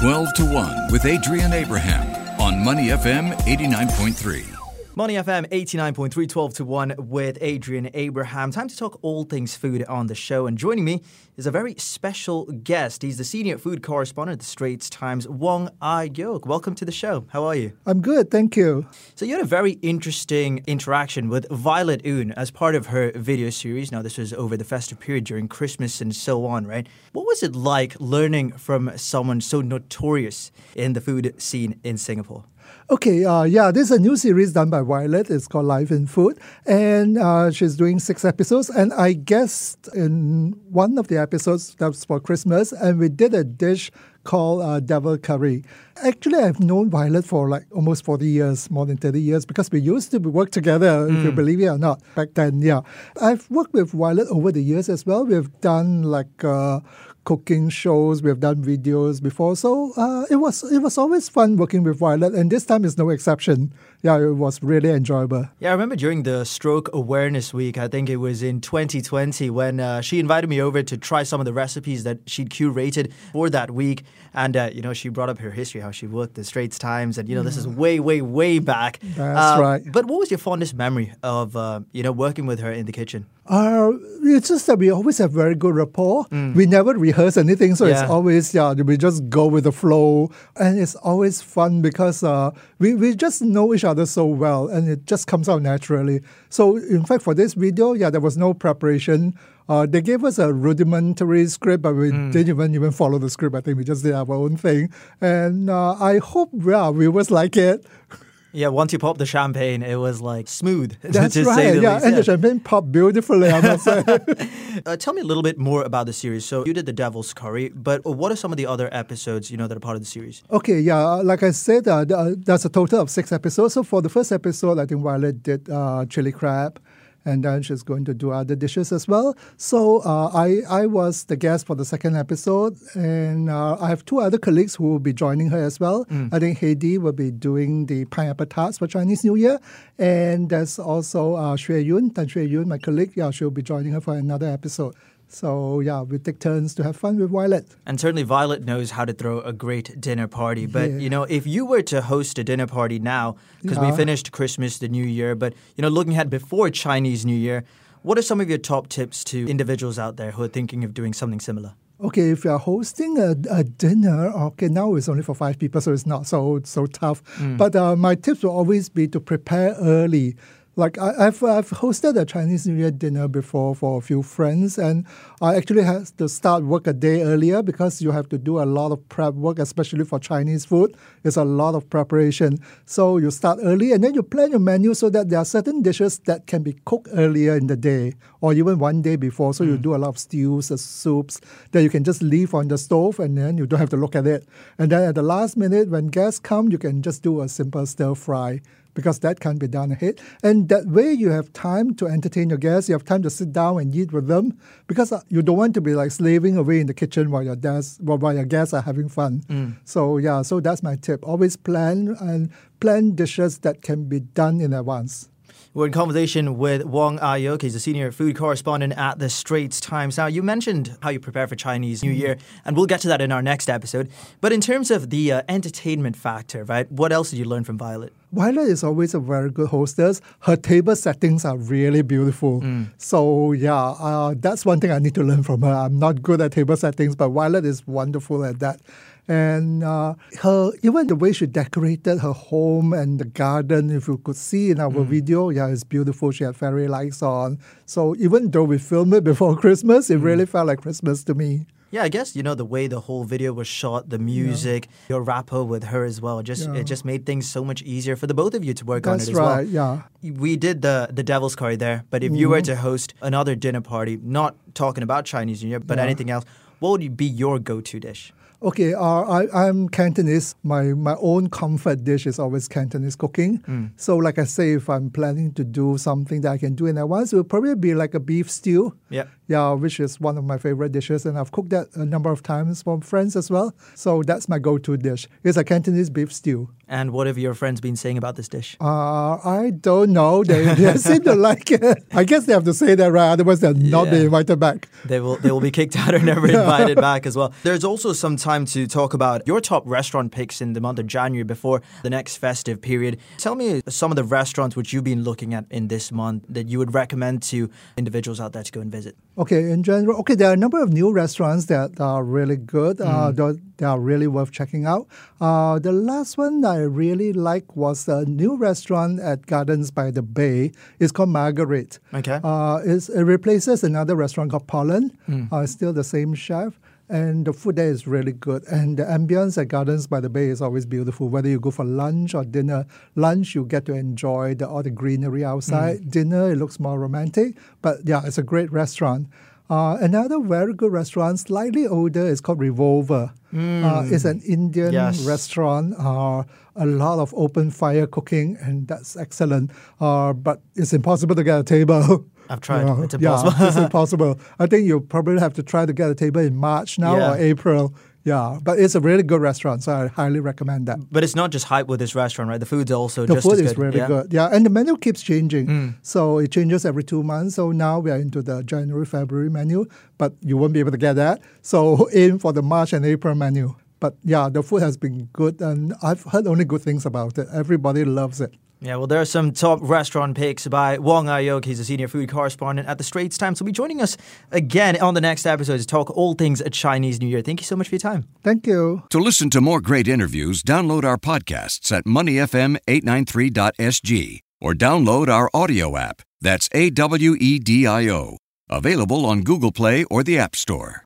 12 to 1 with Adrian Abraham on Money FM 89.3. Money FM 89.3, 12 to 1 with Adrian Abraham. Time to talk all things food on the show. And joining me is a very special guest. He's the senior food correspondent at the Straits Times, Wong Ah Yoke. Welcome to the show. How are you? I'm good, thank you. So you had a very interesting interaction with Violet Oon as part of her video series. Now, this was over the festive period during Christmas and so on, right? What was it like learning from someone so notorious in the food scene in Singapore? Okay, this is a new series done by Violet. It's called Life in Food. And she's doing 6 episodes. And I guessed in one of the episodes, that was for Christmas, and we did a dish called Devil Curry. Actually, I've known Violet for like almost 40 years, more than 30 years, because we used to work together, if you believe it or not, back then, yeah. I've worked with Violet over the years as well. We've done like cooking shows, we've done videos before. So it was always fun working with Violet, and this time is no exception. Yeah, it was really enjoyable. Yeah, I remember during the Stroke Awareness Week, I think it was in 2020, when she invited me over to try some of the recipes that she'd curated for that week. And, she brought up her history, how she worked the Straits Times. And, this is way, way, way back. That's right. But what was your fondest memory of, working with her in the kitchen? It's just that we always have very good rapport. We never rehearse anything, so it's always, we just go with the flow. And it's always fun because we just know each other so well, and it just comes out naturally. So, in fact, for this video, there was no preparation. They gave us a rudimentary script, but we didn't even follow the script. I think we just did our own thing. And I hope viewers like it. Yeah, once you pop the champagne, it was like smooth. That's to right. Say the least. And the champagne popped beautifully, I must say. Tell me a little bit more about the series. So you did the Devil's Curry, but what are some of the other episodes that are part of the series? Okay, like I said, that's a total of 6 episodes. So for the first episode, I think Violet did Chili Crab. And then she's going to do other dishes as well. So I was the guest for the second episode. And I have 2 other colleagues who will be joining her as well. I think Heidi will be doing the pineapple tarts for Chinese New Year. And there's also Tan Shui Yun, my colleague. Yeah, she'll be joining her for another episode. So, we take turns to have fun with Violet. And certainly Violet knows how to throw a great dinner party. But, if you were to host a dinner party now, because we finished Christmas, the New Year, but, looking ahead before Chinese New Year, what are some of your top tips to individuals out there who are thinking of doing something similar? Okay, if you're hosting a dinner, now it's only for 5 people, so it's not so tough. But my tips will always be to prepare early. Like I've hosted a Chinese New Year dinner before for a few friends, and I actually had to start work a day earlier because you have to do a lot of prep work, especially for Chinese food. It's a lot of preparation. So you start early and then you plan your menu so that there are certain dishes that can be cooked earlier in the day or even one day before. So you do a lot of stews or soups that you can just leave on the stove and then you don't have to look at it. And then at the last minute when guests come, you can just do a simple stir fry, because that can be done ahead. And that way you have time to entertain your guests, you have time to sit down and eat with them, because you don't want to be like slaving away in the kitchen while your guests are having fun. So so that's my tip. Always plan dishes that can be done in advance. We're in conversation with Wong Ah Yoke. He's a senior food correspondent at the Straits Times. Now, you mentioned how you prepare for Chinese New Year, and we'll get to that in our next episode. But in terms of the entertainment factor, right, what else did you learn from Violet? Violet is always a very good hostess. Her table settings are really beautiful. So, that's one thing I need to learn from her. I'm not good at table settings, but Violet is wonderful at that. And even the way she decorated her home and the garden, if you could see in our video, it's beautiful. She had fairy lights on. So even though we filmed it before Christmas, it really felt like Christmas to me. Yeah, I guess, the way the whole video was shot, the music, your rapport with her as well, it just made things so much easier for the both of you to work on it as well. That's right, We did the Devil's Curry there, but if you were to host another dinner party, not talking about Chinese New Year, but anything else, what would be your go-to dish? Okay, I'm Cantonese. My own comfort dish is always Cantonese cooking. So like I say, if I'm planning to do something that I can do in advance, it will probably be like a beef stew. Which is one of my favorite dishes. And I've cooked that a number of times for friends as well. So that's my go-to dish. It's a Cantonese beef stew. And what have your friends been saying about this dish? I don't know. They seem to like it. I guess they have to say that, right? Otherwise, they'll not be invited back. They will be kicked out or never invited back as well. There's also some time to talk about your top restaurant picks in the month of January before the next festive period. Tell me some of the restaurants which you've been looking at in this month that you would recommend to individuals out there to go and visit. Okay, in general, there are a number of new restaurants that are really good. They are really worth checking out. The last one I really liked was a new restaurant at Gardens by the Bay. It's called Marguerite. Okay. It replaces another restaurant called Pollen. Still the same chef. And the food there is really good. And the ambience at Gardens by the Bay is always beautiful. Whether you go for lunch or dinner, lunch you get to enjoy all the greenery outside. Dinner, it looks more romantic. But yeah, it's a great restaurant. Another very good restaurant, slightly older, is called Revolver. It's an Indian restaurant. A lot of open fire cooking, and that's excellent. But it's impossible to get a table. I've tried. It's impossible. Yeah, it's impossible. I think you probably have to try to get a table in March now or April. Yeah, but it's a really good restaurant, so I highly recommend that. But it's not just hype with this restaurant, right? The food's also just as good. The food is really good, yeah. And the menu keeps changing. So it changes every 2 months. So now we are into the January, February menu, but you won't be able to get that. So aim for the March and April menu. But yeah, the food has been good, and I've heard only good things about it. Everybody loves it. Yeah, well, there are some top restaurant picks by Wong Ah Yoke. He's a senior food correspondent at the Straits Times. So he'll be joining us again on the next episode to talk all things Chinese New Year. Thank you so much for your time. Thank you. To listen to more great interviews, download our podcasts at moneyfm893.sg or download our audio app. That's AWEDIO. Available on Google Play or the App Store.